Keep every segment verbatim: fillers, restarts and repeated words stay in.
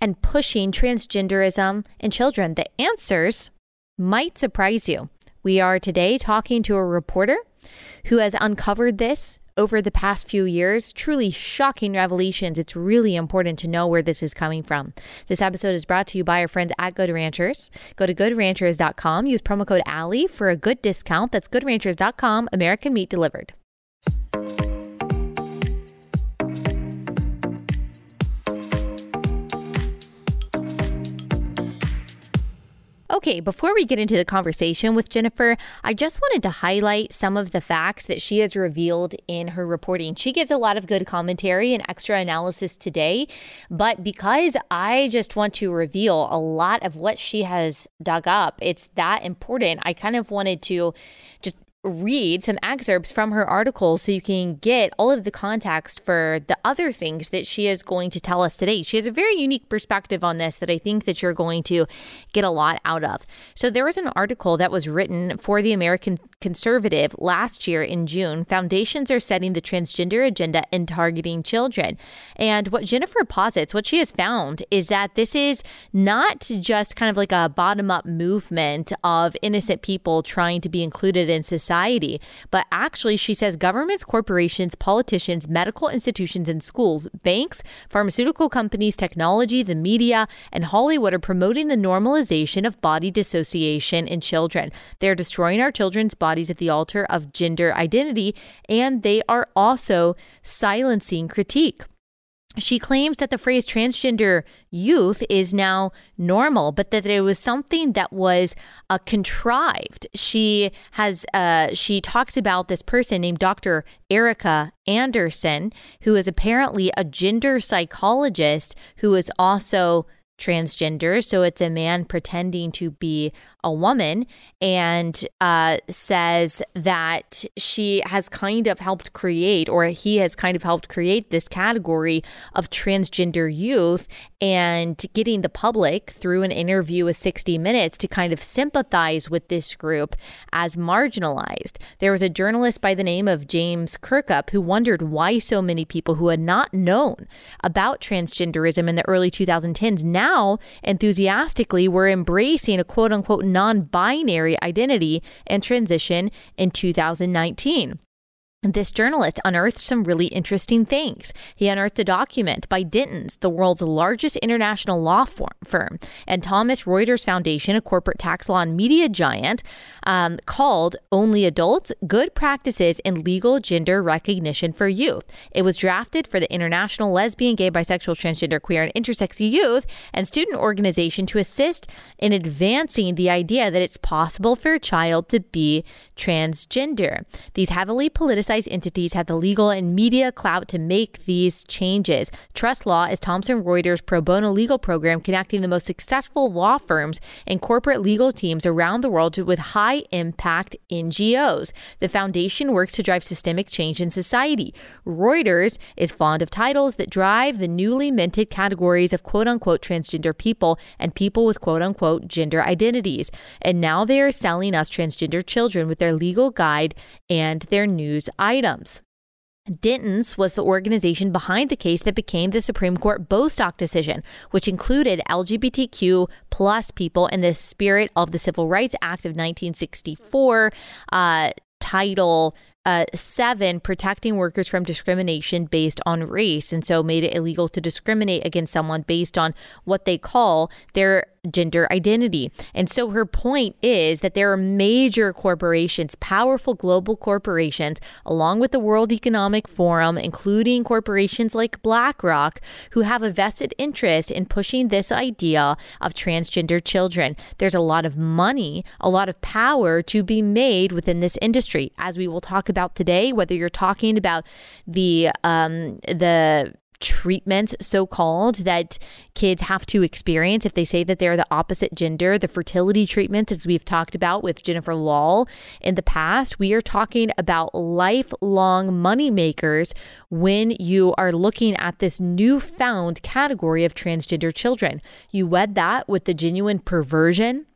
and pushing transgenderism in children? The answers might surprise you. We are today talking to a reporter who has uncovered this over the past few years. Truly shocking revelations. It's really important to know where this is coming from. This episode is brought to you by our friends at Good Ranchers. Go to good ranchers dot com. Use promo code Allie for a good discount. That's good ranchers dot com. American meat delivered. Okay, before we get into the conversation with Jennifer, I just wanted to highlight some of the facts that she has revealed in her reporting. She gives a lot of good commentary and extra analysis today, but because I just want to reveal a lot of what she has dug up, it's that important, I kind of wanted to just read some excerpts from her article so you can get all of the context for the other things that she is going to tell us today. She has a very unique perspective on this that I think that you're going to get a lot out of. So there was an article that was written for The American Conservative last year in June. Foundations are setting the transgender agenda and targeting children. And what Jennifer posits, what she has found, is that this is not just kind of like a bottom-up movement of innocent people trying to be included in society. Society. But actually, she says governments, corporations, politicians, medical institutions and schools, banks, pharmaceutical companies, technology, the media, and Hollywood are promoting the normalization of body dissociation in children. They're destroying our children's bodies at the altar of gender identity, and they are also silencing critique. She claims that the phrase transgender youth is now normal, but that it was something that was uh, contrived. She has uh, she talks about this person named Doctor Erica Anderson, who is apparently a gender psychologist who is also transgender. So it's a man pretending to be a woman, and uh, says that she has kind of helped create, or he has kind of helped create, this category of transgender youth, and getting the public through an interview with sixty minutes to kind of sympathize with this group as marginalized. There was a journalist by the name of James Kirkup who wondered why so many people who had not known about transgenderism in the early twenty tens now enthusiastically were embracing a quote-unquote non-binary identity and transition in two thousand nineteen. This journalist unearthed some really interesting things. He unearthed a document by Dentons, the world's largest international law firm, and Thomson Reuters Foundation, a corporate tax law and media giant, um, called Only Adults, Good Practices in Legal Gender Recognition for Youth. It was drafted for the International Lesbian, Gay, Bisexual, Transgender, Queer, and Intersex Youth and Student Organization to assist in advancing the idea that it's possible for a child to be transgender. These heavily politicized entities have the legal and media clout to make these changes. Trust Law is Thomson Reuters' pro bono legal program connecting the most successful law firms and corporate legal teams around the world with high-impact N G Os. The foundation works to drive systemic change in society. Reuters is fond of titles that drive the newly minted categories of quote-unquote transgender people and people with quote-unquote gender identities. And now they are selling us transgender children with their legal guide and their news items. Dentons was the organization behind the case that became the Supreme Court Bostock decision, which included L G B T Q plus people in the spirit of the Civil Rights Act of nineteen sixty-four, uh, Title Uh, seven, protecting workers from discrimination based on race, and so made it illegal to discriminate against someone based on what they call their gender identity. And so her point is that there are major corporations, powerful global corporations, along with the World Economic Forum, including corporations like BlackRock, who have a vested interest in pushing this idea of transgender children. There's a lot of money, a lot of power to be made within this industry, as we will talk about today, whether you're talking about the um, the treatment, so-called, that kids have to experience if they say that they're the opposite gender, the fertility treatment, as we've talked about with Jennifer Lal in the past. We are talking about lifelong money makers when you are looking at this newfound category of transgender children. You wed that with the genuine perversion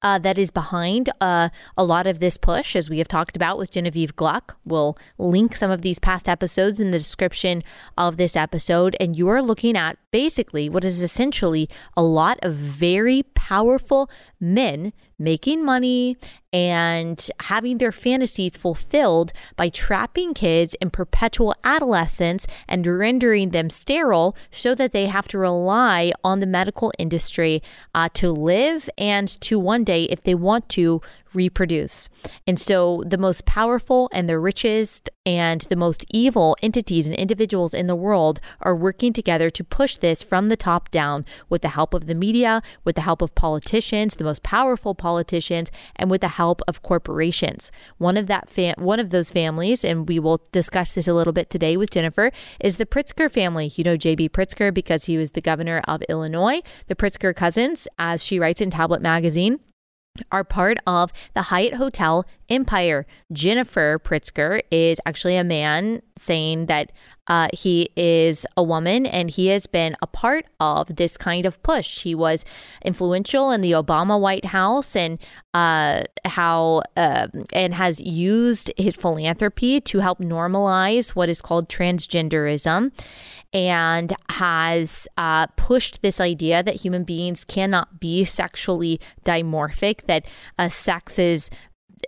Uh, that is behind uh, a lot of this push, as we have talked about with Genevieve Gluck. We'll link some of these past episodes in the description of this episode. And you are looking at basically what is essentially a lot of very powerful men making money and having their fantasies fulfilled by trapping kids in perpetual adolescence and rendering them sterile so that they have to rely on the medical industry uh, to live and to one day, if they want to, reproduce. And so the most powerful and the richest and the most evil entities and individuals in the world are working together to push this from the top down with the help of the media, with the help of politicians, the most powerful politicians, and with the help of corporations. One of that fam- one of those families, and we will discuss this a little bit today with Jennifer, is the Pritzker family. You know J B. Pritzker because he was the governor of Illinois. The Pritzker cousins, as she writes in Tablet Magazine, are part of the Hyatt Hotel empire. Jennifer Pritzker is actually a man saying that uh, he is a woman, and he has been a part of this kind of push. He was influential in the Obama White House, and uh, how uh, and has used his philanthropy to help normalize what is called transgenderism, and has uh, pushed this idea that human beings cannot be sexually dimorphic, that a sex is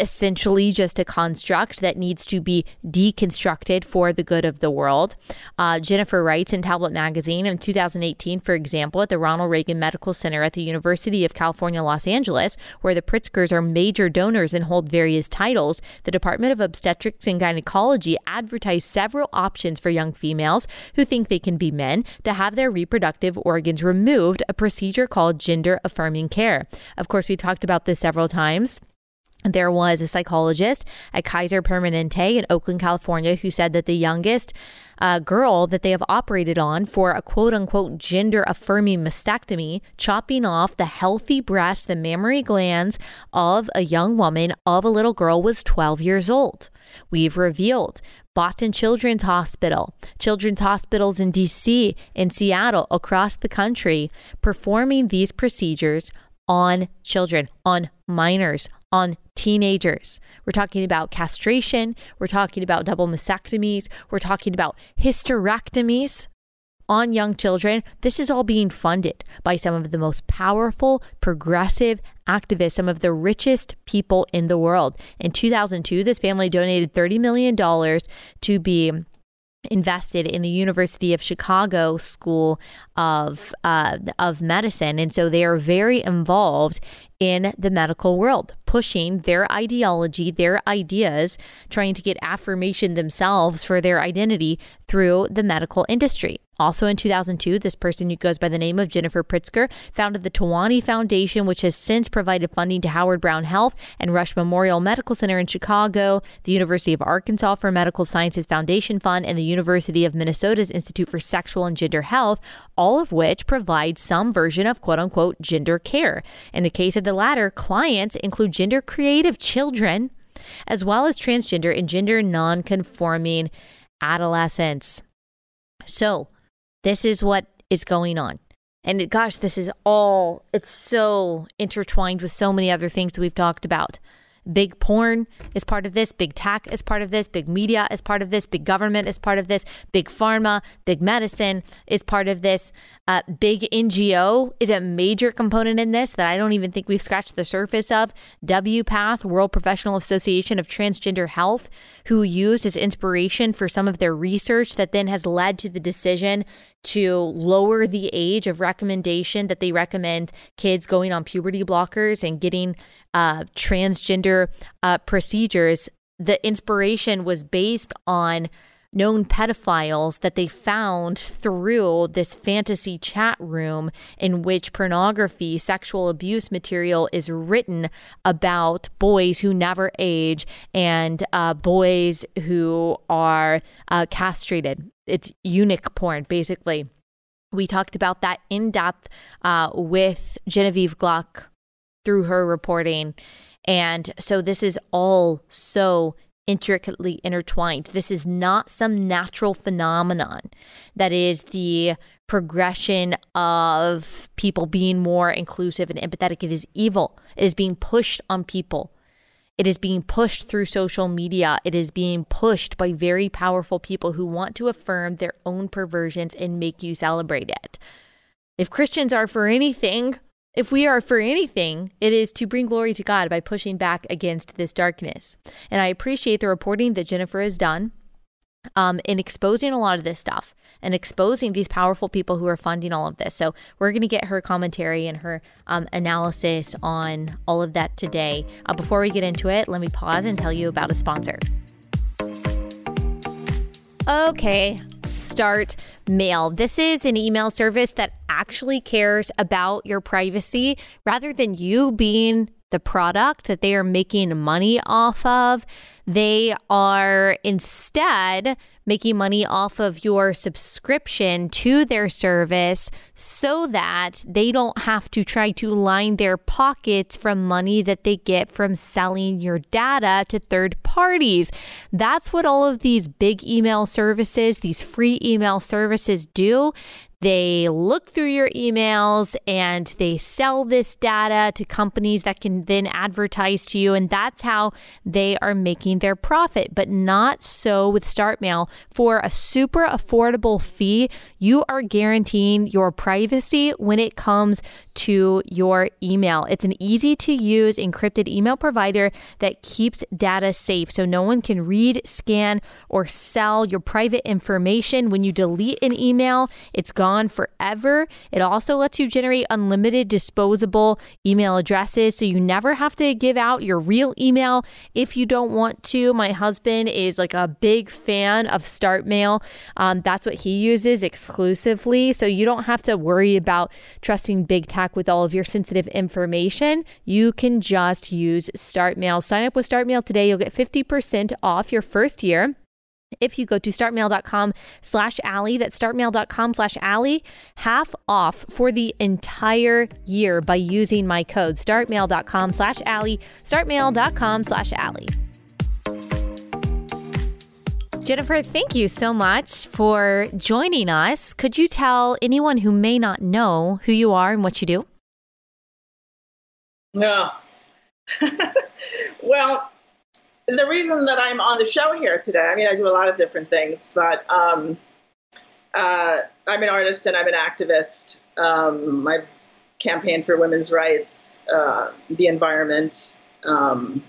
essentially just a construct that needs to be deconstructed for the good of the world. Uh, Jennifer writes in Tablet Magazine in two thousand eighteen, for example, at the Ronald Reagan Medical Center at the University of California, Los Angeles, where the Pritzkers are major donors and hold various titles, the Department of Obstetrics and Gynecology advertised several options for young females who think they can be men to have their reproductive organs removed, a procedure called gender-affirming care. Of course, we talked about this several times. There was a psychologist at Kaiser Permanente in Oakland, California, who said that the youngest uh, girl that they have operated on for a quote-unquote gender-affirming mastectomy, chopping off the healthy breasts, the mammary glands of a young woman, of a little girl, was twelve years old. We've revealed Boston Children's Hospital, children's hospitals in D C, in Seattle, across the country, performing these procedures on children, on minors, on teenagers. We're talking about castration. We're talking about double mastectomies. We're talking about hysterectomies on young children. This is all being funded by some of the most powerful, progressive activists, some of the richest people in the world. In two thousand two, this family donated thirty million dollars to be invested in the University of Chicago School of uh, of Medicine. And so they are very involved in the medical world, pushing their ideology, their ideas, trying to get affirmation themselves for their identity through the medical industry. Also in two thousand two, this person who goes by the name of Jennifer Pritzker founded the Tawani Foundation, which has since provided funding to Howard Brown Health and Rush Memorial Medical Center in Chicago, the University of Arkansas for Medical Sciences Foundation Fund, and the University of Minnesota's Institute for Sexual and Gender Health, all of which provide some version of quote-unquote gender care. In the case of the latter, clients include gender-creative children, as well as transgender and gender non-conforming adolescents. So this is what is going on. And gosh, this is all, it's so intertwined with so many other things that we've talked about. Big porn is part of this. Big tech is part of this. Big media is part of this. Big government is part of this. Big pharma, big medicine is part of this. Uh, big N G O is a major component in this that I don't even think we've scratched the surface of. W PATH, World Professional Association of Transgender Health, who used as inspiration for some of their research that then has led to the decision to lower the age of recommendation that they recommend kids going on puberty blockers and getting uh, transgender uh, procedures. The inspiration was based on known pedophiles that they found through this fantasy chat room in which pornography, sexual abuse material is written about boys who never age and uh, boys who are uh, castrated. It's eunuch porn, basically. We talked about that in depth uh, with Genevieve Gluck through her reporting. And so this is all so intricately intertwined. This is not some natural phenomenon that is the progression of people being more inclusive and empathetic. It is evil. It is being pushed on people. It is being pushed through social media. It is being pushed by very powerful people who want to affirm their own perversions and make you celebrate it. If Christians are for anything, if we are for anything, it is to bring glory to God by pushing back against this darkness. And I appreciate the reporting that Jennifer has done um, in exposing a lot of this stuff and exposing these powerful people who are funding all of this. So we're going to get her commentary and her um, analysis on all of that today. Uh, before we get into it, let me pause and tell you about a sponsor. Okay, Start Mail. This is an email service that actually cares about your privacy rather than you being the product that they are making money off of. They are instead making money off of your subscription to their service so that they don't have to try to line their pockets from money that they get from selling your data to third parties. That's what all of these big email services, these free email services do. They look through your emails and they sell this data to companies that can then advertise to you. And that's how they are making their profit, but not so with Start Mail. For a super affordable fee, you are guaranteeing your privacy when it comes to your email. It's an easy to use encrypted email provider that keeps data safe. So no one can read, scan, or sell your private information. When you delete an email, it's gone forever. It also lets you generate unlimited disposable email addresses, so you never have to give out your real email if you don't want to. My husband is like a big fan of Start Mail. Um, that's what he uses exclusively. So you don't have to worry about trusting big tech with all of your sensitive information. You can just use Start Mail. Sign up with Start Mail today. You'll get fifty percent off your first year if you go to start mail dot com slash Allie. That's start mail dot com slash Allie, half off for the entire year by using my code start mail dot com slash Allie, start mail dot com slash Allie. Jennifer, thank you so much for joining us. Could you tell anyone who may not know who you are and what you do? No. Well, the reason that I'm on the show here today, I mean, I do a lot of different things, but um, uh, I'm an artist and I'm an activist. Um, I've campaigned for women's rights, uh, the environment, um,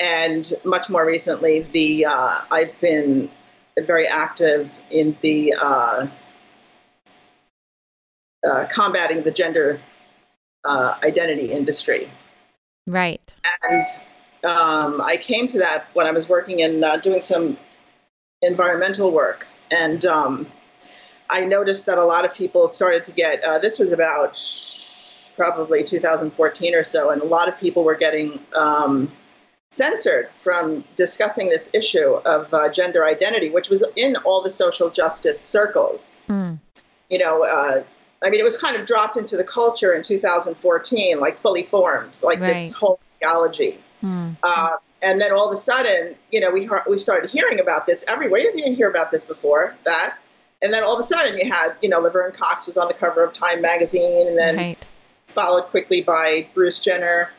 and much more recently, the uh, I've been very active in the uh, uh, combating the gender uh, identity industry. Right. And Um, I came to that when I was working in uh, doing some environmental work. And um, I noticed that a lot of people started to get, uh, this was about probably two thousand fourteen or so, and a lot of people were getting um, censored from discussing this issue of uh, gender identity, which was in all the social justice circles. Mm. You know, uh, I mean, it was kind of dropped into the culture in two thousand fourteen, like fully formed, like right. This whole theology. Mm-hmm. Uh, and then all of a sudden, you know, we we started hearing about this everywhere. You didn't hear about this before that. And then all of a sudden you had, you know, Laverne Cox was on the cover of Time Magazine, and then right. followed quickly by Bruce Jenner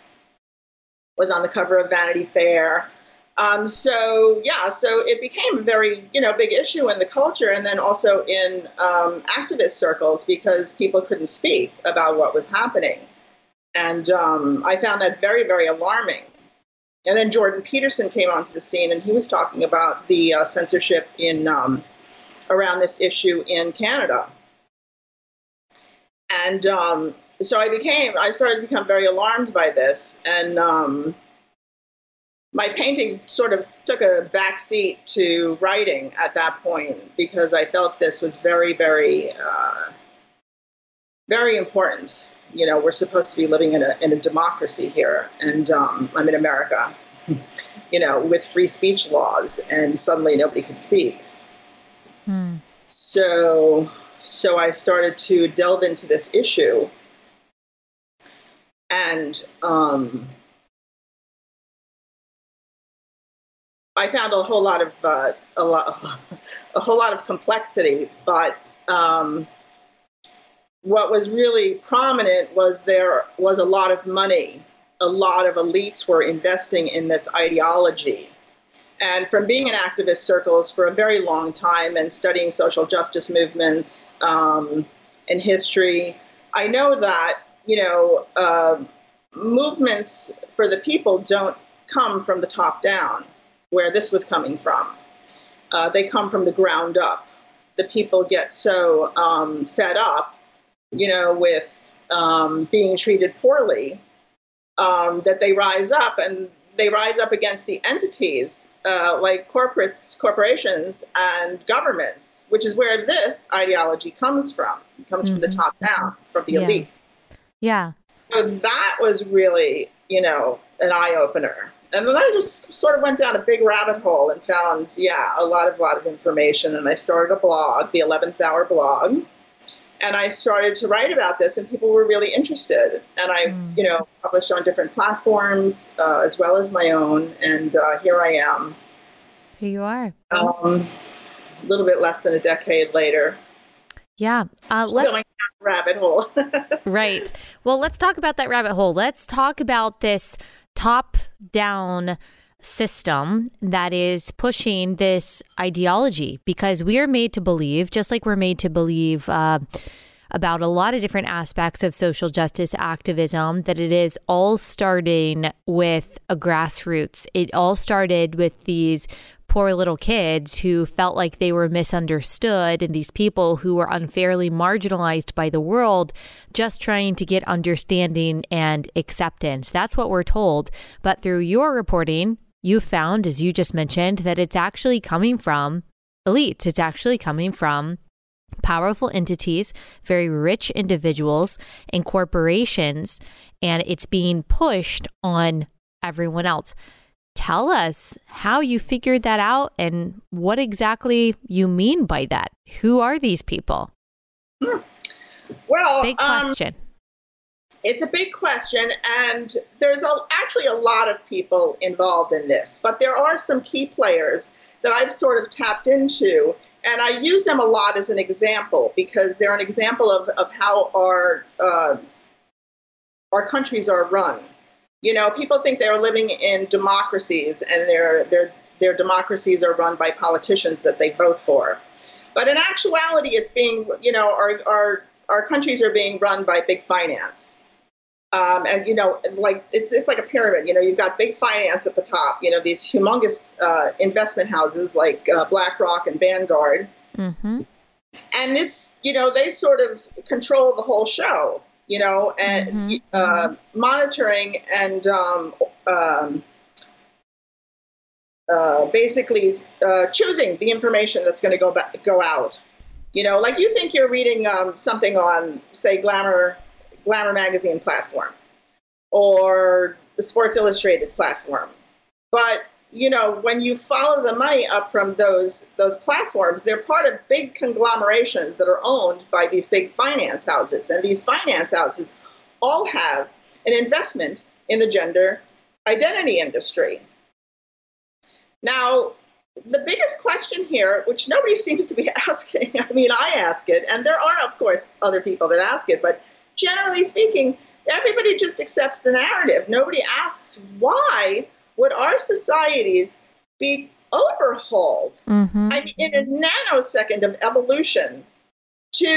was on the cover of Vanity Fair. Um, so, yeah, so it became a very, you know, big issue in the culture, and then also in um, activist circles, because people couldn't speak about what was happening. And um, I found that very, very alarming. And then Jordan Peterson came onto the scene, and he was talking about the uh, censorship in um, around this issue in Canada. And um, so I became, I started to become very alarmed by this. And um, my painting sort of took a backseat to writing at that point because I felt this was very, very, uh, very important. You know, we're supposed to be living in a in a democracy here, and um, I'm in America, you know, with free speech laws, and suddenly nobody can speak. Hmm. So, so I started to delve into this issue, and um, I found a whole lot of uh, a lot a whole lot of complexity, but. Um, What was really prominent was there was a lot of money. A lot of elites were investing in this ideology. And from being in activist circles for a very long time and studying social justice movements um, and history, I know that, you know, uh, movements for the people don't come from the top down, where this was coming from. Uh, they come from the ground up. The people get so um, fed up, you know, with um, being treated poorly, um, that they rise up, and they rise up against the entities uh, like corporates, corporations, and governments, which is where this ideology comes from. It comes mm-hmm. from the top down, from the yeah. elites. Yeah. So that was really, you know, an eye-opener. And then I just sort of went down a big rabbit hole and found, yeah, a lot of, lot of information. And I started a blog, the eleventh Hour blog. And I started to write about this, and people were really interested. And I, mm. you know, published on different platforms uh, as well as my own. And uh, here I am. Here you are. Um, a little bit less than a decade later. Yeah. Uh, let's going down the rabbit hole. Right. Well, let's talk about that rabbit hole. Let's talk about this top-down system that is pushing this ideology, because we are made to believe, just like we're made to believe uh, about a lot of different aspects of social justice activism, that it is all starting with a grassroots. It all started with these poor little kids who felt like they were misunderstood, and these people who were unfairly marginalized by the world, just trying to get understanding and acceptance. That's what we're told. But through your reporting, you found, as you just mentioned, that it's actually coming from elites. It's actually coming from powerful entities, very rich individuals, and corporations, and it's being pushed on everyone else. Tell us how you figured that out and what exactly you mean by that. Who are these people? Hmm. Well, big question. Um, It's a big question, and there's a, actually a lot of people involved in this, but there are some key players that I've sort of tapped into, and I use them a lot as an example because they're an example of, of how our uh, our countries are run. You know, people think they're living in democracies, and their their their democracies are run by politicians that they vote for, but in actuality, it's being, you know, our our our countries are being run by big finance. Um, and, you know, like it's it's like a pyramid. You know, you've got big finance at the top, you know, these humongous uh, investment houses like uh, BlackRock and Vanguard. Mm-hmm. And this, you know, they sort of control the whole show, you know, and mm-hmm. uh, monitoring and um, um, uh, basically uh, choosing the information that's going to go back, go out. You know, like you think you're reading um, something on, say, Glamour. Glamour Magazine platform or the Sports Illustrated platform. But, you know, when you follow the money up from those those platforms, they're part of big conglomerations that are owned by these big finance houses. And these finance houses all have an investment in the gender identity industry. Now, the biggest question here, which nobody seems to be asking, I mean, I ask it, and there are, of course, other people that ask it, but generally speaking, everybody just accepts the narrative. Nobody asks, why would our societies be overhauled mm-hmm. I mean, in a nanosecond of evolution to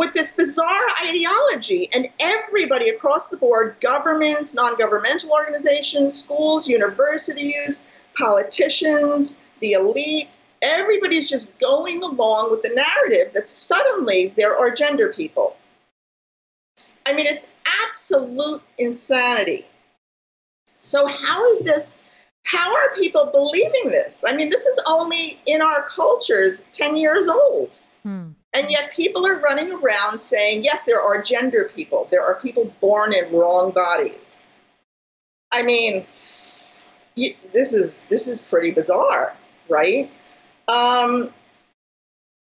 with this bizarre ideology? And everybody across the board, governments, non-governmental organizations, schools, universities, politicians, the elite, everybody's just going along with the narrative that suddenly there are gender people. I mean, it's absolute insanity. So how is this, How are people believing this? I mean, this is only in our cultures ten years old. Hmm. And yet people are running around saying, yes, there are gender people. There are people born in wrong bodies. I mean, you, this is this is pretty bizarre, right? Um,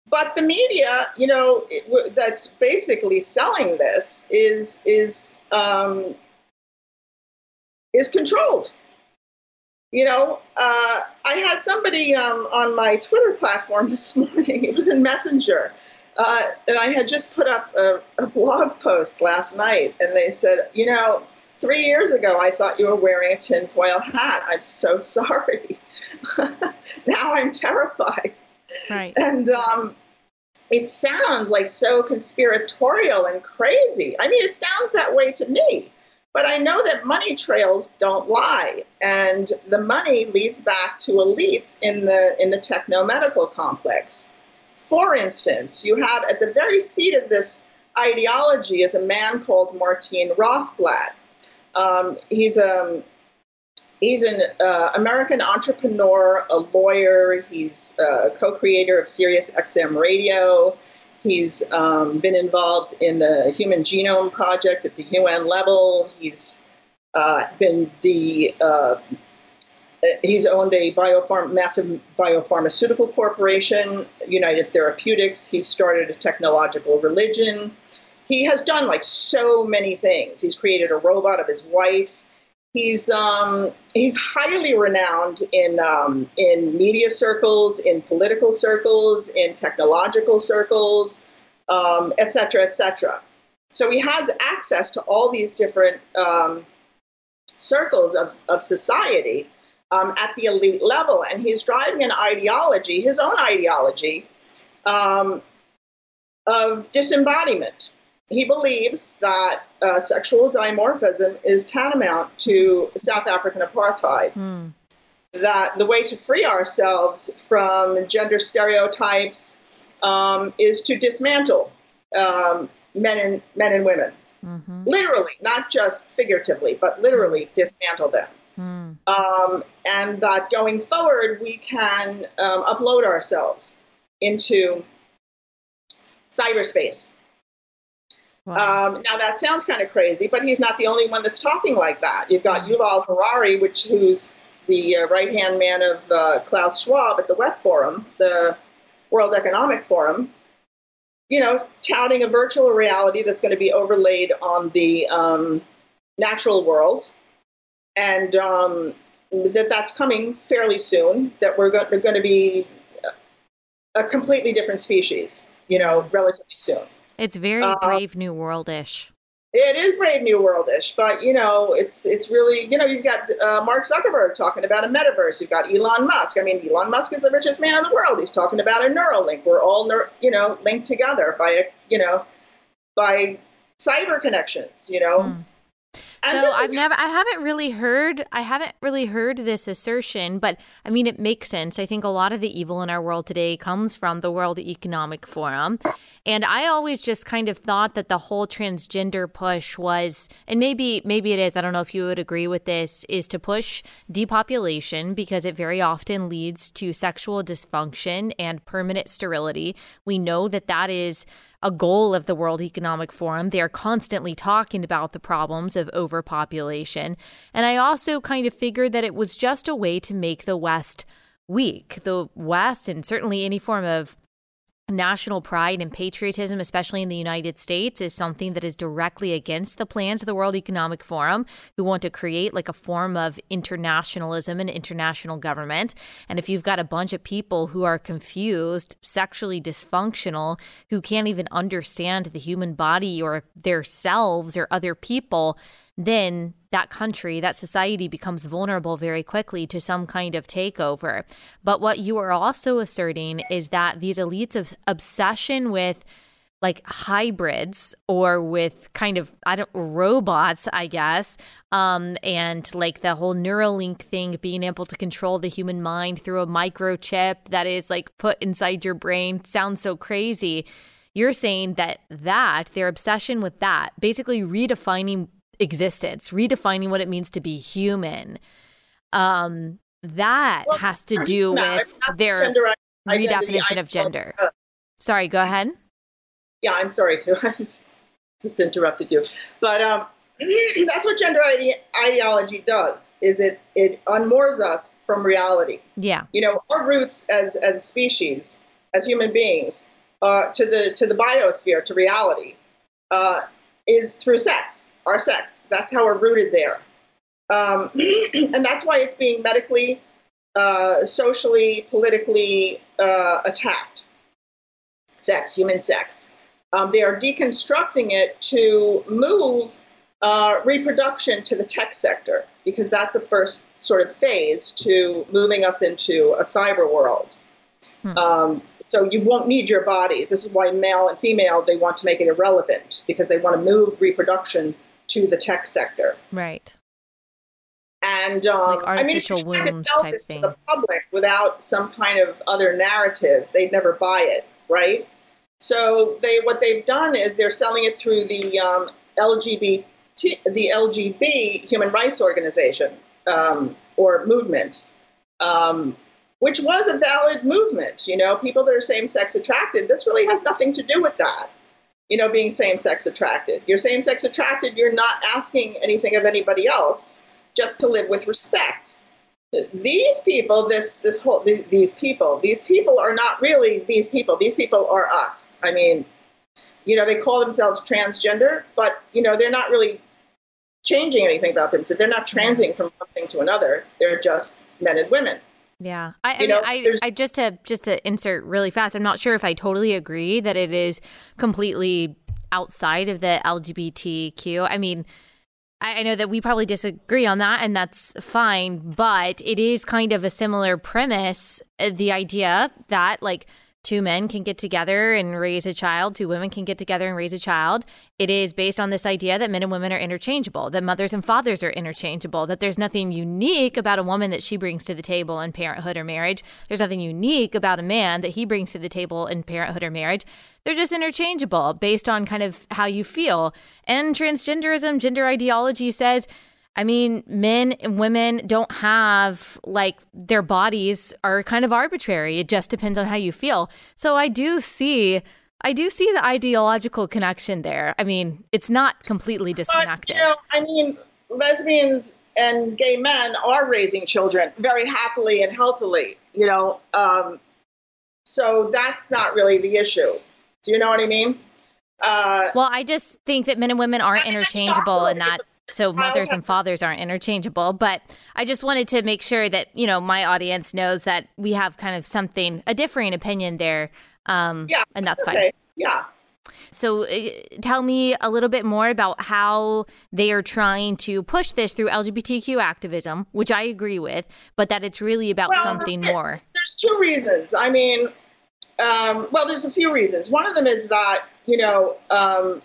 but the media, you know, it, that's basically selling this is is um, is controlled. You know, uh, I had somebody um, on my Twitter platform this morning. It was in Messenger. Uh, and I had just put up a, a blog post last night. And they said, you know, three years ago, I thought you were wearing a tinfoil hat. I'm so sorry. Now I'm terrified. Right. And um, it sounds like so conspiratorial and crazy. I mean, it sounds that way to me. But I know that money trails don't lie, and the money leads back to elites in the in the techno-medical complex. For instance, you have at the very seat of this ideology is a man called Martine Rothblatt. Um, he's a he's an uh, American entrepreneur, a lawyer. He's a co-creator of Sirius X M Radio. He's um, been involved in the Human Genome Project at the U N level. He's uh, been the uh, he's owned a biopharm massive biopharmaceutical corporation, United Therapeutics. He started a technological religion. He has done like so many things. He's created a robot of his wife. He's um, he's highly renowned in um, in media circles, in political circles, in technological circles, um, et cetera, et cetera. So he has access to all these different um, circles of, of society um, at the elite level. And he's driving an ideology, his own ideology, um, of disembodiment. He believes that uh, sexual dimorphism is tantamount to South African apartheid, mm. that the way to free ourselves from gender stereotypes um, is to dismantle um, men and men and women, mm-hmm. literally, not just figuratively, but literally dismantle them. Mm. Um, and that going forward, we can um, upload ourselves into cyberspace. Wow. Um, now, that sounds kind of crazy, but he's not the only one that's talking like that. You've got Yuval Harari, which who's the uh, right-hand man of uh, Klaus Schwab at the W E F Forum, the World Economic Forum, you know, touting a virtual reality that's going to be overlaid on the um, natural world, and um, that that's coming fairly soon, that we're, go- we're going to be a completely different species, you know, relatively soon. It's very Brave New World-ish. It is Brave New World-ish, but, you know, it's it's really, you know, you've got uh, Mark Zuckerberg talking about a metaverse. You've got Elon Musk. I mean, Elon Musk is the richest man in the world. He's talking about a Neuralink. We're all, you know, linked together by, a, you know, by cyber connections, you know. Mm. And so I've is- never, I haven't really heard, I haven't really heard this assertion, but I mean, it makes sense. I think a lot of the evil in our world today comes from the World Economic Forum. And I always just kind of thought that the whole transgender push was, and maybe, maybe it is, I don't know if you would agree with this, is to push depopulation because it very often leads to sexual dysfunction and permanent sterility. We know that that is a goal of the World Economic Forum. They are constantly talking about the problems of overpopulation. And I also kind of figured that it was just a way to make the West weak. The West, and certainly any form of national pride and patriotism, especially in the United States, is something that is directly against the plans of the World Economic Forum, who want to create like a form of internationalism and international government. And if you've got a bunch of people who are confused, sexually dysfunctional, who can't even understand the human body or themselves or other people, then that country, that society becomes vulnerable very quickly to some kind of takeover. But what you are also asserting is that these elites' obsession with like hybrids or with kind of, I don't, robots, I guess, um, and like the whole Neuralink thing, being able to control the human mind through a microchip that is like put inside your brain, sounds so crazy. You're saying that that, their obsession with that, basically redefining existence, redefining what it means to be human, um, that well, has to do with their gender redefinition of gender. Uh, sorry, go ahead. Yeah, I'm sorry too. I just interrupted you. But um, that's what gender ide- ideology does, is it, it unmoors us from reality. Yeah. You know, our roots as, as a species, as human beings, uh, to the to the biosphere, to reality, uh, is through sex, our sex. That's how we're rooted there. Um, and that's why it's being medically, uh, socially, politically uh, attacked. Sex, human sex. Um, they are deconstructing it to move uh, reproduction to the tech sector, because that's the first sort of phase to moving us into a cyber world. Hmm. Um, so you won't need your bodies. This is why male and female, they want to make it irrelevant, because they want to move reproduction to the tech sector. Right. And um, like I mean, if you try to sell this to the public without some kind of other narrative, they'd never buy it, right? So they what they've done is they're selling it through the um, L G B T, the L G B human rights organization um, or movement, um, which was a valid movement. You know, people that are same-sex attracted, this really has nothing to do with that. You know, being same-sex attracted. You're same-sex attracted. You're not asking anything of anybody else. Just to live with respect. These people, this this whole these, these people, these people are not really these people. These people are us. I mean, you know, they call themselves transgender, but you know, they're not really changing anything about them. So they're not transing from one thing to another. They're just men and women. Yeah, I, I mean, know, I, I just to just to insert really fast. I'm not sure if I totally agree that it is completely outside of the L G B T Q. I mean. I know that we probably disagree on that, and that's fine, but it is kind of a similar premise, the idea that, like, two men can get together and raise a child, two women can get together and raise a child. It is based on this idea that men and women are interchangeable, that mothers and fathers are interchangeable, that there's nothing unique about a woman that she brings to the table in parenthood or marriage. There's nothing unique about a man that he brings to the table in parenthood or marriage. They're just interchangeable based on kind of how you feel. And transgenderism, gender ideology says, I mean, men and women don't have, like, their bodies are kind of arbitrary. It just depends on how you feel. So I do see, I do see the ideological connection there. I mean, it's not completely disconnected. But, you know, I mean, lesbians and gay men are raising children very happily and healthily, you know. Um, so that's not really the issue. Do you know what I mean? Uh, well, I just think that men and women aren't interchangeable and not. So mothers and fathers aren't interchangeable, but I just wanted to make sure that, you know, my audience knows that we have kind of something, a differing opinion there. Um, yeah, and that's fine. Okay. Yeah. So uh, tell me a little bit more about how they are trying to push this through L G B T Q activism, which I agree with, but that it's really about well, something more. There's two reasons. I mean, um, well, there's a few reasons. One of them is that, you know, um,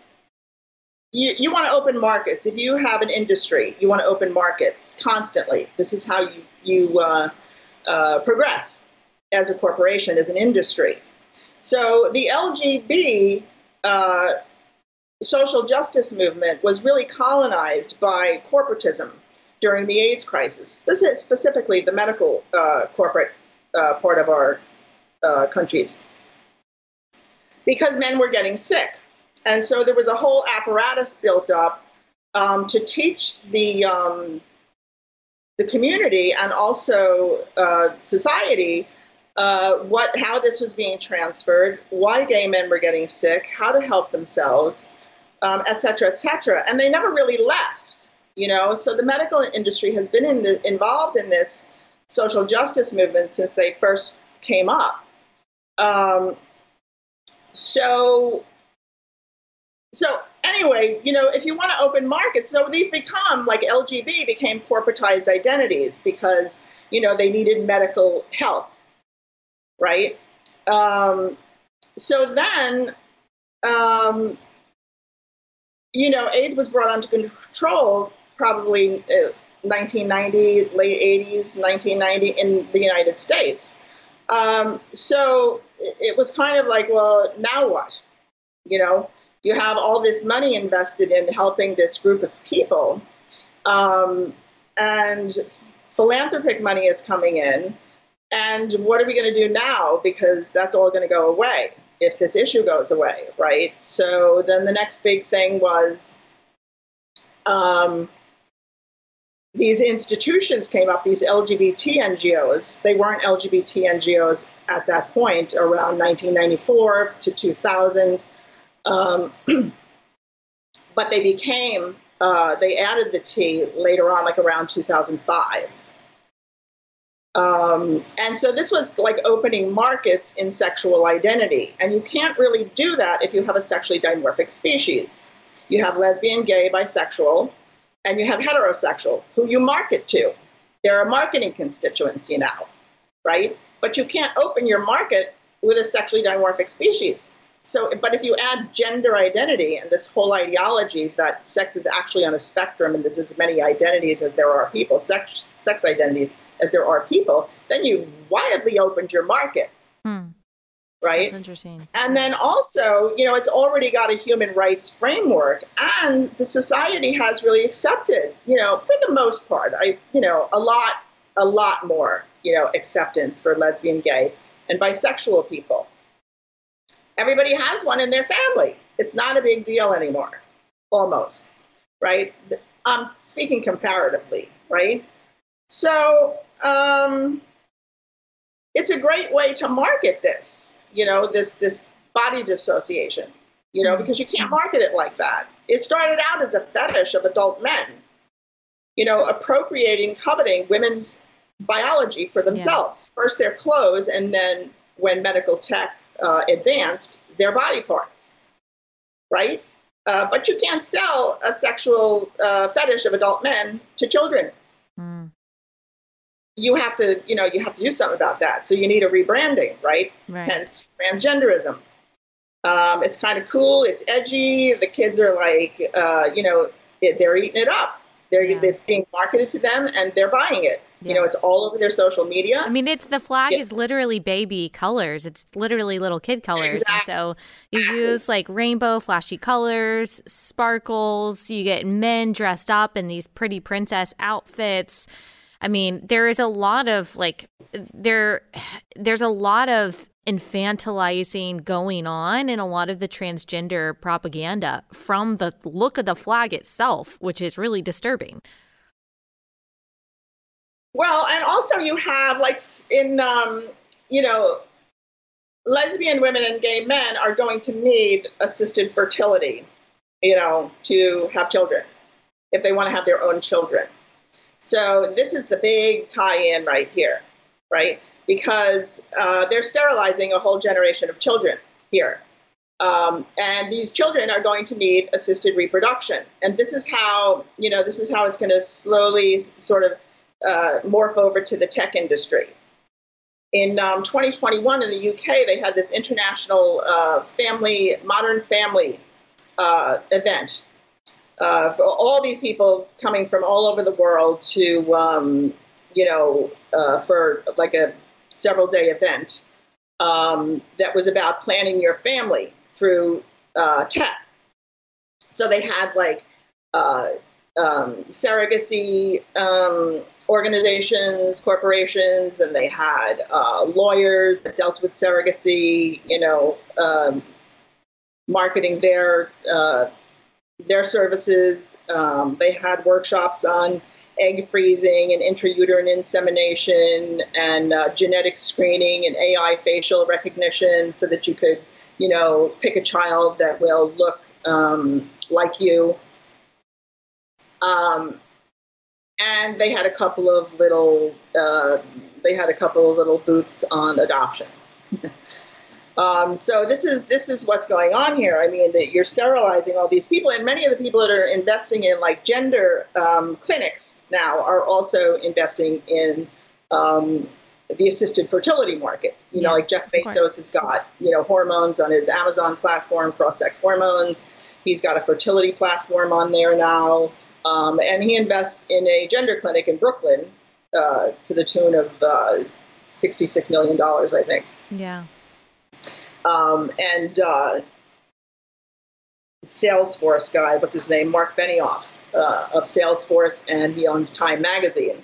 You you want to open markets. If you have an industry, you want to open markets constantly. This is how you, you uh, uh, progress as a corporation, as an industry. So the L G B uh, social justice movement was really colonized by corporatism during the AIDS crisis. This is specifically the medical uh, corporate uh, part of our uh, countries. Because men were getting sick. And so there was a whole apparatus built up um, to teach the um, the community and also uh, society uh, what how this was being transferred, why gay men were getting sick, how to help themselves, um, et cetera, et cetera. And they never really left, you know. So the medical industry has been in the, involved in this social justice movement since they first came up. Um, so... So anyway, you know, if you want to open markets, so they've become, like L G B became corporatized identities because, you know, they needed medical help, right? Um, so then, um, you know, AIDS was brought under control probably uh, nineteen ninety, late eighties, nineteen ninety in the United States. Um, so it was kind of like, well, now what, you know? You have all this money invested in helping this group of people. Um, and f- philanthropic money is coming in. And what are we going to do now? Because that's all going to go away if this issue goes away, right? So then the next big thing was um, these institutions came up, these L G B T N G Os. They weren't L G B T N G Os at that point, around nineteen ninety-four to two thousand. Um, but they became, uh, they added the T later on, like around two thousand five. Um, and so this was like opening markets in sexual identity. And you can't really do that if you have a sexually dimorphic species. You have lesbian, gay, bisexual, and you have heterosexual, who you market to. They're a marketing constituency now, right? But you can't open your market with a sexually dimorphic species. So, but if you add gender identity and this whole ideology that sex is actually on a spectrum and there's as many identities as there are people, sex sex identities as there are people, then you've wildly opened your market, hmm. right? That's interesting. And then also, you know, it's already got a human rights framework, and the society has really accepted, you know, for the most part, I, you know, a lot, a lot more, you know, acceptance for lesbian, gay, and bisexual people. Everybody has one in their family. It's not a big deal anymore, almost, right? I'm speaking comparatively, right? So um, it's a great way to market this, you know, this this body dissociation, you know, because you can't market it like that. It started out as a fetish of adult men, you know, appropriating, coveting women's biology for themselves. Yeah. First their clothes, and then when medical tech Uh, advanced, their body parts, right? Uh, but you can't sell a sexual uh, fetish of adult men to children. Mm. You have to, you know, you have to do something about that. So you need a rebranding, right? right. Hence transgenderism. Um, it's kind of cool. It's edgy. The kids are like, uh, you know, they're eating it up. They're, yeah. It's being marketed to them and they're buying it. Yeah. You know, it's all over their social media. I mean, it's the flag yeah. is literally baby colors. It's literally little kid colors. Exactly. And so you use like rainbow, flashy colors, sparkles. You get men dressed up in these pretty princess outfits. I mean, there is a lot of like there there's a lot of infantilizing going on in a lot of the transgender propaganda from the look of the flag itself, which is really disturbing. Well, and also you have like in, um, you know, lesbian women and gay men are going to need assisted fertility, you know, to have children if they want to have their own children. So this is the big tie-in right here, right? Because uh, they're sterilizing a whole generation of children here. Um, and these children are going to need assisted reproduction. And this is how, you know, this is how it's going to slowly sort of Uh, morph over to the tech industry. In um, twenty twenty-one in the U K, they had this international uh, family, modern family uh, event uh, for all these people coming from all over the world to, um, you know, uh, for like a several day event um, that was about planning your family through uh, tech. So they had like uh, um, surrogacy, um, organizations, corporations, and they had uh, lawyers that dealt with surrogacy, you know, um, marketing their uh, their services. Um, they had workshops on egg freezing and intrauterine insemination and uh, genetic screening and A I facial recognition so that you could, you know, pick a child that will look um, like you. Um, And they had a couple of little, uh, they had a couple of little booths on adoption. um, so this is this is what's going on here. I mean, that you're sterilizing all these people, and many of the people that are investing in like gender um, clinics now are also investing in um, the assisted fertility market. You yeah, know, like Jeff Bezos has got, you know, hormones on his Amazon platform, cross-sex hormones. He's got a fertility platform on there now. Um, and he invests in a gender clinic in Brooklyn uh, to the tune of uh, sixty-six million dollars, I think. Yeah. Um, and uh, Salesforce guy, what's his name? Mark Benioff uh, of Salesforce, and he owns Time Magazine.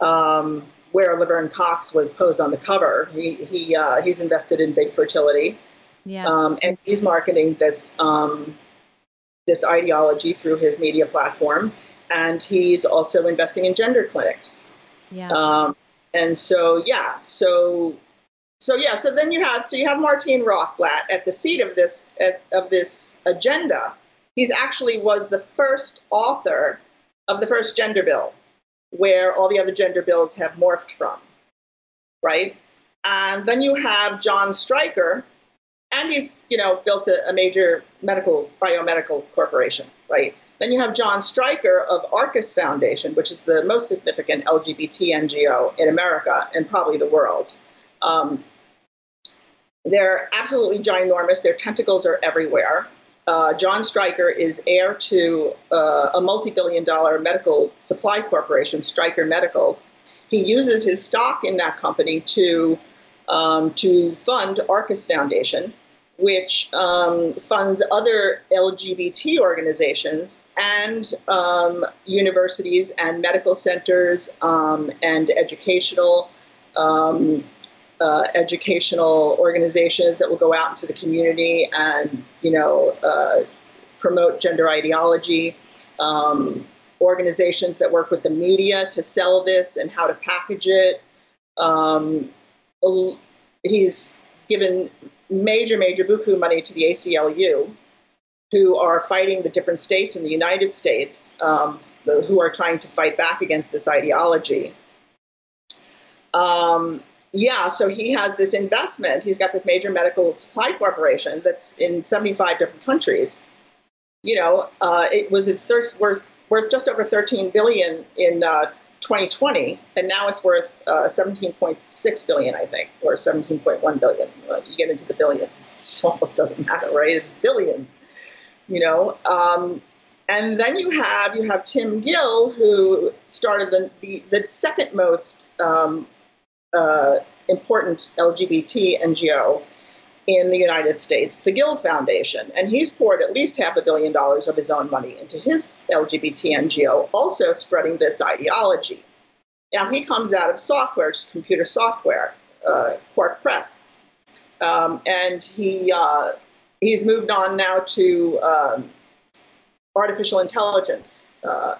um, where Laverne Cox was posed on the cover. He he uh, he's invested in big fertility, yeah, um, and he's marketing this um, this ideology through his media platform, and he's also investing in gender clinics. Yeah, um, and so yeah, so so yeah, so then you have so you have Martine Rothblatt at the seat of this at, of this agenda. He's actually was the first author of the first gender bill, where all the other gender bills have morphed from, right? And then you have John Stryker, and he's, you know, built a, a major medical, biomedical corporation, right? Then you have John Stryker of Arcus Foundation, which is the most significant L G B T N G O in America and probably the world. Um, they're absolutely ginormous. Their tentacles are everywhere. Uh, John Stryker is heir to uh, a multi-billion dollar medical supply corporation, Stryker Medical. He uses his stock in that company to um, to fund Arcus Foundation, which um, funds other L G B T organizations and um, universities and medical centers um, and educational um Uh, educational organizations that will go out into the community and, you know, uh, promote gender ideology, um, organizations that work with the media to sell this and how to package it. Um, he's given major, major buku money to the A C L U, who are fighting the different states in the United States, um, who are trying to fight back against this ideology. Um, Yeah, so he has this investment. He's got this major medical supply corporation that's in seventy-five different countries. You know, uh, it was at thir- worth worth just over thirteen billion dollars in uh, twenty twenty, and now it's worth uh, seventeen point six billion dollars, I think, or seventeen point one billion dollars. You get into the billions, it almost doesn't matter, right? It's billions. You know, um, and then you have you have Tim Gill, who started the the, the second most. Um, Uh, important L G B T N G O in the United States, the Gill Foundation. And he's poured at least half a billion dollars of his own money into his L G B T N G O, also spreading this ideology. Now, he comes out of software, computer software, uh, Quark Press. Um, and he uh, he's moved on now to um, artificial intelligence, uh,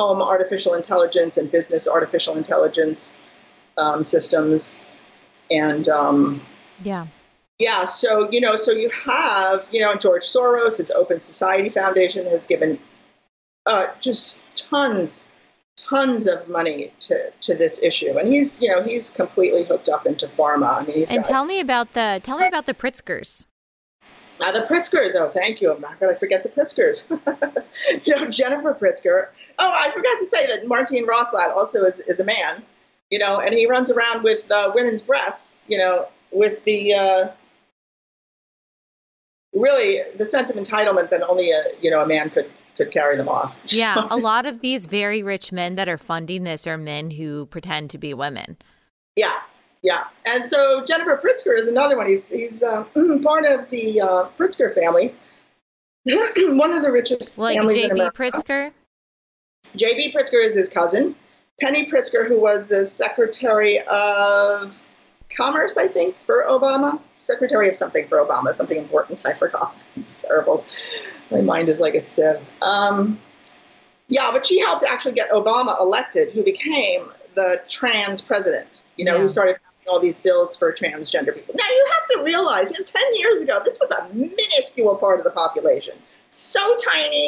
home artificial intelligence and business artificial intelligence, Um, systems, and um, yeah, yeah. So you know, so you have you know George Soros, his Open Society Foundation has given uh, just tons, tons of money to, to this issue, and he's you know he's completely hooked up into pharma. I mean, he's and got, tell me about the tell me about the Pritzkers. Now the Pritzkers. Oh, thank you. I'm not going to forget the Pritzkers. you know, Jennifer Pritzker. Oh, I forgot to say that Martine Rothblatt also is, is a man. You know, and he runs around with uh, women's breasts, you know, with the uh, really the sense of entitlement that only a you know a man could could carry them off. Yeah, a lot of these very rich men that are funding this are men who pretend to be women. Yeah, yeah, and so Jennifer Pritzker is another one. He's he's uh, part of the uh, Pritzker family, one of the richest like families J B in America. Like J B. Pritzker. J B. Pritzker is his cousin. Penny Pritzker, who was the Secretary of Commerce, I think, for Obama, Secretary of something for Obama, something important, I forgot. It's terrible. My mind is like a sieve. Um, yeah, but she helped actually get Obama elected, who became the trans president, you know, yeah. who started passing all these bills for transgender people. Now, you have to realize, you know, ten years ago, this was a minuscule part of the population. So tiny,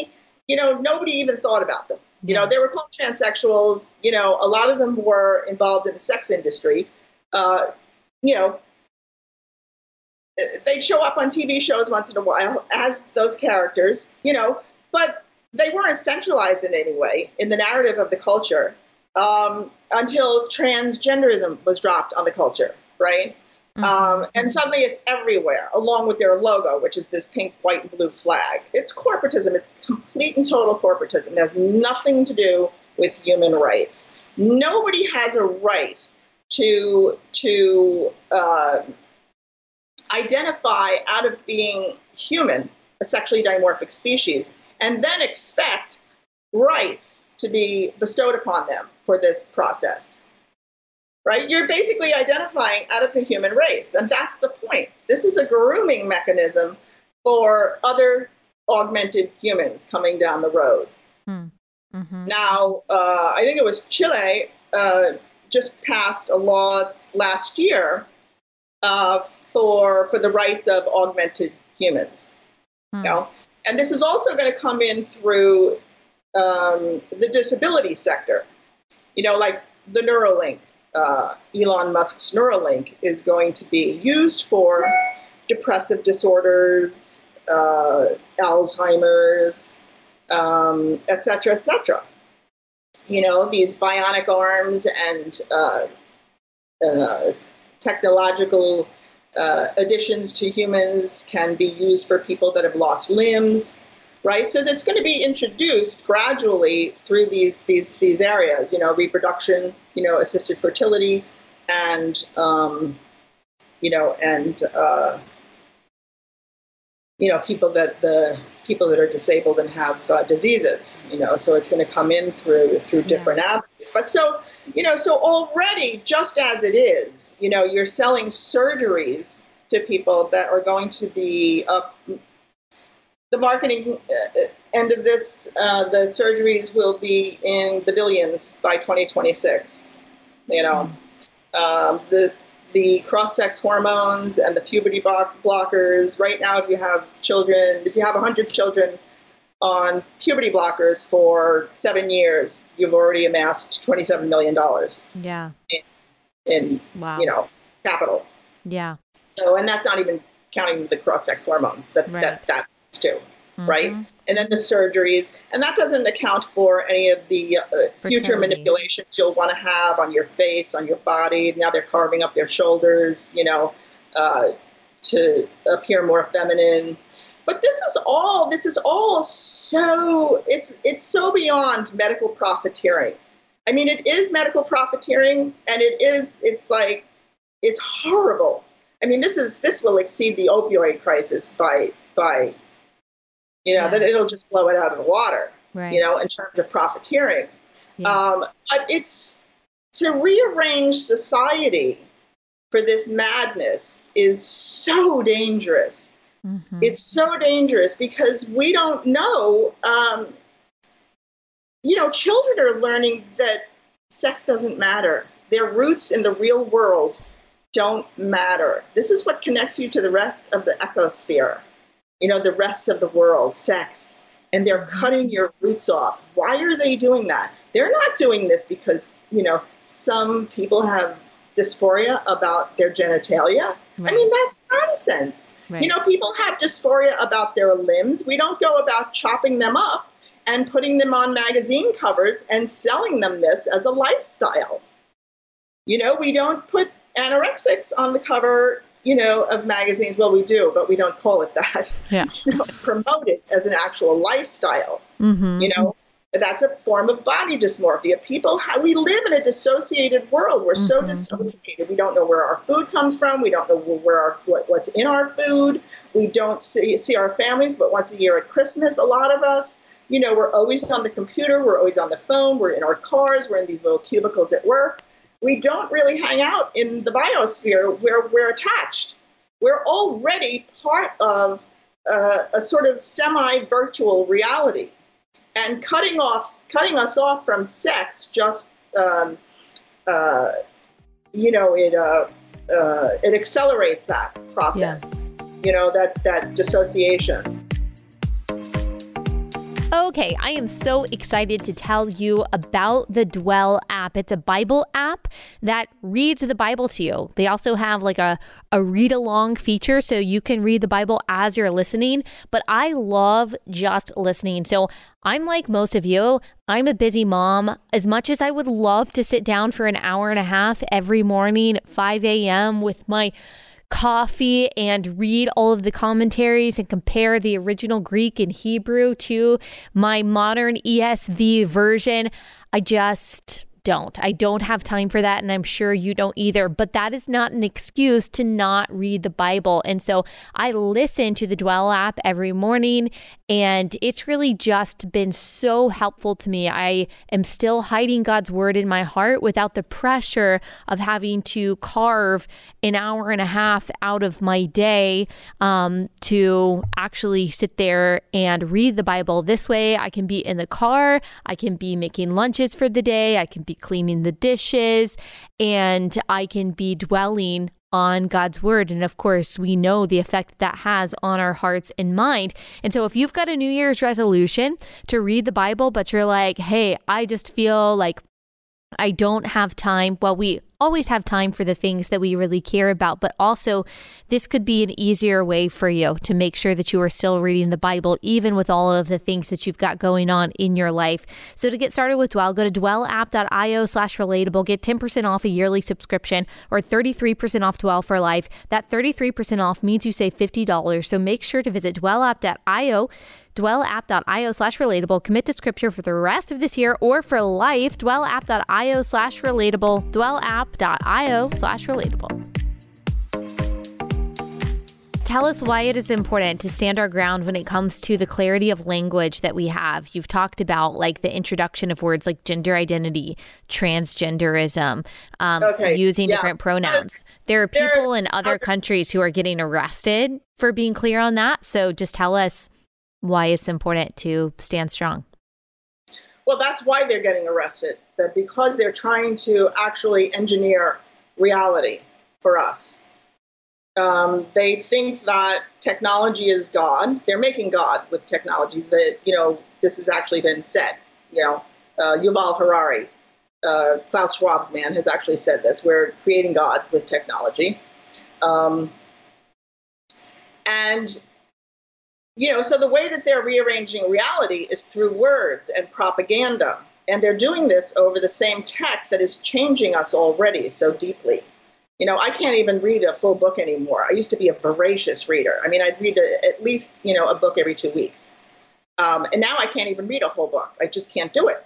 you know, nobody even thought about them. You know, they were called transsexuals. You know, a lot of them were involved in the sex industry. Uh, you know, they'd show up on T V shows once in a while as those characters, you know, but they weren't centralized in any way in the narrative of the culture um, until transgenderism was dropped on the culture, right? Mm-hmm. Um, and suddenly it's everywhere, along with their logo, which is this pink, white, and blue flag. It's corporatism. It's complete and total corporatism. It has nothing to do with human rights. Nobody has a right to to uh, identify out of being human, a sexually dimorphic species, and then expect rights to be bestowed upon them for this process. right? You're basically identifying out of the human race. And that's the point. This is a grooming mechanism for other augmented humans coming down the road. Hmm. Mm-hmm. Now, uh, I think it was Chile uh, just passed a law last year uh, for for the rights of augmented humans. Hmm. You know? And this is also going to come in through um, the disability sector. You know, like the Neuralink, uh, Elon Musk's Neuralink is going to be used for depressive disorders, uh, Alzheimer's, um, et cetera, et cetera. You know, these bionic arms and uh, uh, technological uh, additions to humans can be used for people that have lost limbs, right? So that's going to be introduced gradually through these these these areas, you know, reproduction, you know, assisted fertility, and um, you know, and uh, you know, people that the people that are disabled and have uh, diseases, you know, so it's going to come in through through different yeah. avenues. But so, you know, so already just as it is, you know, you're selling surgeries to people that are going to be up. The marketing end of this, uh, the surgeries will be in the billions by twenty twenty-six. You know, mm. um, the the cross-sex hormones and the puberty block- blockers. Right now, if you have children, if you have one hundred children on puberty blockers for seven years, you've already amassed twenty-seven million dollars. Yeah. In, in wow. you know, capital. Yeah. So, and that's not even counting the cross-sex hormones. That right. that that. too, mm-hmm. right? And then the surgeries, and that doesn't account for any of the uh, future manipulations you'll want to have on your face, on your body. Now they're carving up their shoulders, you know, uh, to appear more feminine. But this is all, this is all so, it's it's so beyond medical profiteering. I mean, it is medical profiteering, and it is, it's like, it's horrible. I mean, this is, this will exceed the opioid crisis by, by, you know, yeah. that it'll just blow it out of the water, right. you know, in terms of profiteering. Yeah. Um, but it's to rearrange society for this madness is so dangerous. Mm-hmm. It's so dangerous because we don't know, um, you know, children are learning that sex doesn't matter. Their roots in the real world don't matter. This is what connects you to the rest of the ecosphere. You know, the rest of the world, sex, and they're cutting your roots off. Why are they doing that? They're not doing this because, you know, some people have dysphoria about their genitalia. Right. I mean, that's nonsense. Right. You know, people have dysphoria about their limbs. We don't go about chopping them up and putting them on magazine covers and selling them this as a lifestyle. You know, we don't put anorexics on the cover, you know, of magazines. Well, we do, but we don't call it that. Yeah. You know, promote it as an actual lifestyle. Mm-hmm. You know, that's a form of body dysmorphia. People, how we live in a dissociated world. We're mm-hmm. so dissociated. We don't know where our food comes from. We don't know where our, what, what's in our food. We don't see, see our families, but once a year at Christmas, a lot of us, you know, we're always on the computer. We're always on the phone. We're in our cars. We're in these little cubicles at work. We don't really hang out in the biosphere where we're attached. We're already part of uh, a sort of semi-virtual reality. And cutting off, cutting us off from sex just, um, uh, you know, it uh, uh, it accelerates that process, yeah. you know, that, that dissociation. Okay, I am so excited to tell you about the Dwell app. It's a Bible app that reads the Bible to you. They also have like a, a read-along feature, so you can read the Bible as you're listening. But I love just listening. So I'm like most of you. I'm a busy mom. As much as I would love to sit down for an hour and a half every morning at five a.m. with my coffee and read all of the commentaries and compare the original Greek and Hebrew to my modern E S V version, I just don't. I don't have time for that, and I'm sure you don't either. But that is not an excuse to not read the Bible. And so I listen to the Dwell app every morning, and it's really just been so helpful to me. I am still hiding God's word in my heart without the pressure of having to carve an hour and a half out of my day um, to actually sit there and read the Bible. This way, I can be in the car, I can be making lunches for the day, I can be cleaning the dishes, and I can be dwelling on God's word. And of course, we know the effect that has on our hearts and mind. And so if you've got a New Year's resolution to read the Bible, but you're like, hey, I just feel like I don't have time. Well, we always have time for the things that we really care about, but also this could be an easier way for you to make sure that you are still reading the Bible, even with all of the things that you've got going on in your life. So to get started with Dwell, go to dwellapp dot io slash relatable, get ten percent off a yearly subscription or thirty-three percent off Dwell for life. That thirty-three percent off means you save fifty dollars. So make sure to visit dwellapp dot io dwellapp dot io slash relatable. Commit to scripture for the rest of this year or for life. dwellapp dot io slash relatable. dwellapp dot io slash relatable. Tell us why it is important to stand our ground when it comes to the clarity of language that we have. You've talked about like the introduction of words like gender identity, transgenderism, um, okay. using yeah. different pronouns. There are people There's, in other okay. countries who are getting arrested for being clear on that. So just tell us why it's important to stand strong. Well, that's why they're getting arrested, that because they're trying to actually engineer reality for us. Um, they think that technology is God. They're making God with technology. That, you know, this has actually been said. You know, uh, Yuval Harari, uh, Klaus Schwab's man, has actually said this. We're creating God with technology. Um, and You know, so the way that they're rearranging reality is through words and propaganda. And they're doing this over the same tech that is changing us already so deeply. You know, I can't even read a full book anymore. I used to be a voracious reader. I mean, I'd read a, at least, you know, a book every two weeks. Um, and now I can't even read a whole book. I just can't do it.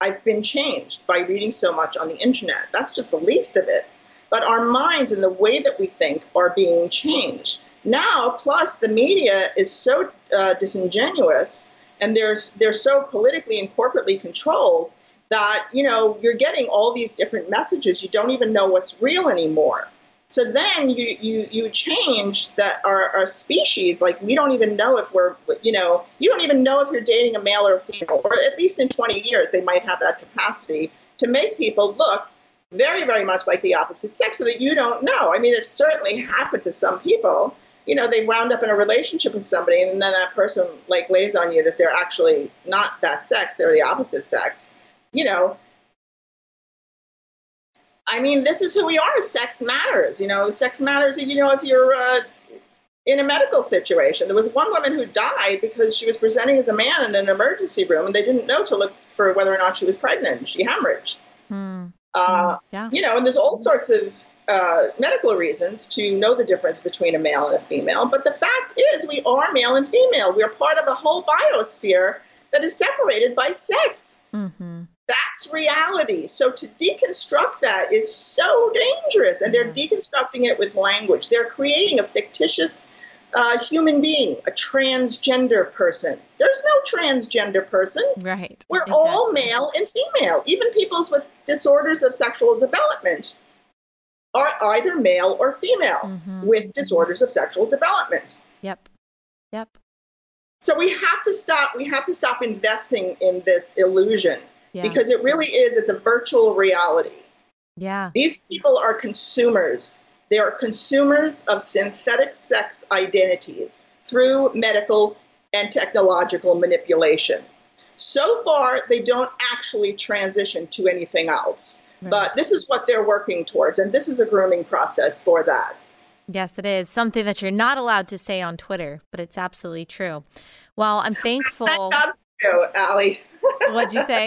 I've been changed by reading so much on the internet. That's just the least of it. But our minds and the way that we think are being changed. Now, plus the media is so uh, disingenuous, and they're, they're so politically and corporately controlled that, you know, you're getting all these different messages. You don't even know what's real anymore. So then you you, you change that our, our species, like we don't even know if we're, you know, you don't even know if you're dating a male or a female, or at least in twenty years, they might have that capacity to make people look very, very much like the opposite sex so that you don't know. I mean, it certainly happened to some people. You know, they wound up in a relationship with somebody, and then that person like lays on you that they're actually not that sex, they're the opposite sex. You know, I mean, this is who we are. Sex matters. You know, sex matters, you know, if you're uh, in a medical situation. There was one woman who died because she was presenting as a man in an emergency room, and they didn't know to look for whether or not she was pregnant. She hemorrhaged. Mm. Uh, mm. Yeah. You know, and there's all sorts of Uh, medical reasons to know the difference between a male and a female. But the fact is we are male and female. We are part of a whole biosphere that is separated by sex. Mm-hmm. That's reality. So to deconstruct that is so dangerous. And they're mm-hmm. deconstructing it with language. They're creating a fictitious uh, human being, a transgender person. There's no transgender person. Right. We're exactly. all male and female. Even people with disorders of sexual development are either male or female mm-hmm. with disorders of sexual development. Yep. Yep. So we have to stop, we have to stop investing in this illusion yeah. because it really is, it's a virtual reality. Yeah. These people are consumers. They are consumers of synthetic sex identities through medical and technological manipulation. So far, they don't actually transition to anything else. Right. But this is what they're working towards, and this is a grooming process for that. Yes, it is. Something that you're not allowed to say on Twitter, but it's absolutely true. Well, I'm thankful. Thank God for you, Allie. What'd you say?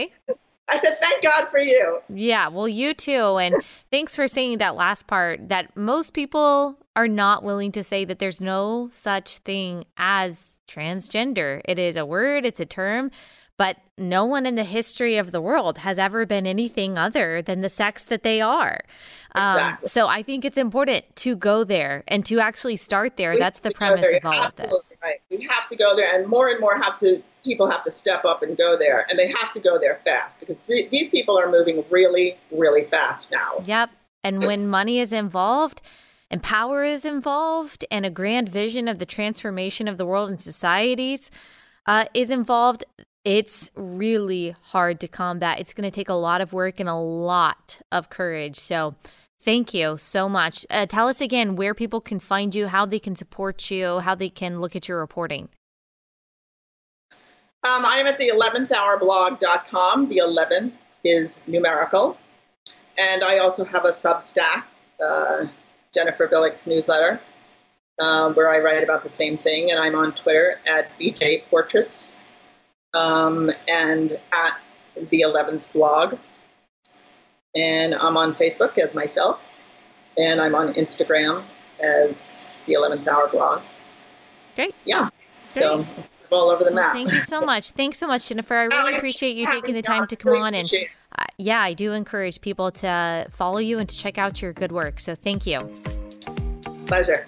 I said, thank God for you. Yeah, well, you too. And thanks for saying that last part, that most people are not willing to say that there's no such thing as transgender. It is a word. It's a term. But no one in the history of the world has ever been anything other than the sex that they are. Exactly. Um, so I think it's important to go there and to actually start there. We That's the premise of all of this. Right. We have to go there, and more and more have to people have to step up and go there, and they have to go there fast because th- these people are moving really, really fast now. Yep. And when money is involved and power is involved and a grand vision of the transformation of the world and societies uh, is involved, it's really hard to combat. It's going to take a lot of work and a lot of courage. So thank you so much. Uh, tell us again where people can find you, how they can support you, how they can look at your reporting. Um, I am at the eleventh hour blog dot com. The eleven is numerical. And I also have a Substack, uh, Jennifer Bilek's newsletter, uh, where I write about the same thing. And I'm on Twitter at B J Portraits. Um, and at the eleventh blog, and I'm on Facebook as myself, and I'm on Instagram as the eleventh hour blog. Great. Yeah. Great. So all over the map. Well, thank you so much. Thanks so much, Jennifer. I really appreciate you taking the time to come on. And uh, yeah, I do encourage people to follow you and to check out your good work. So thank you. Pleasure.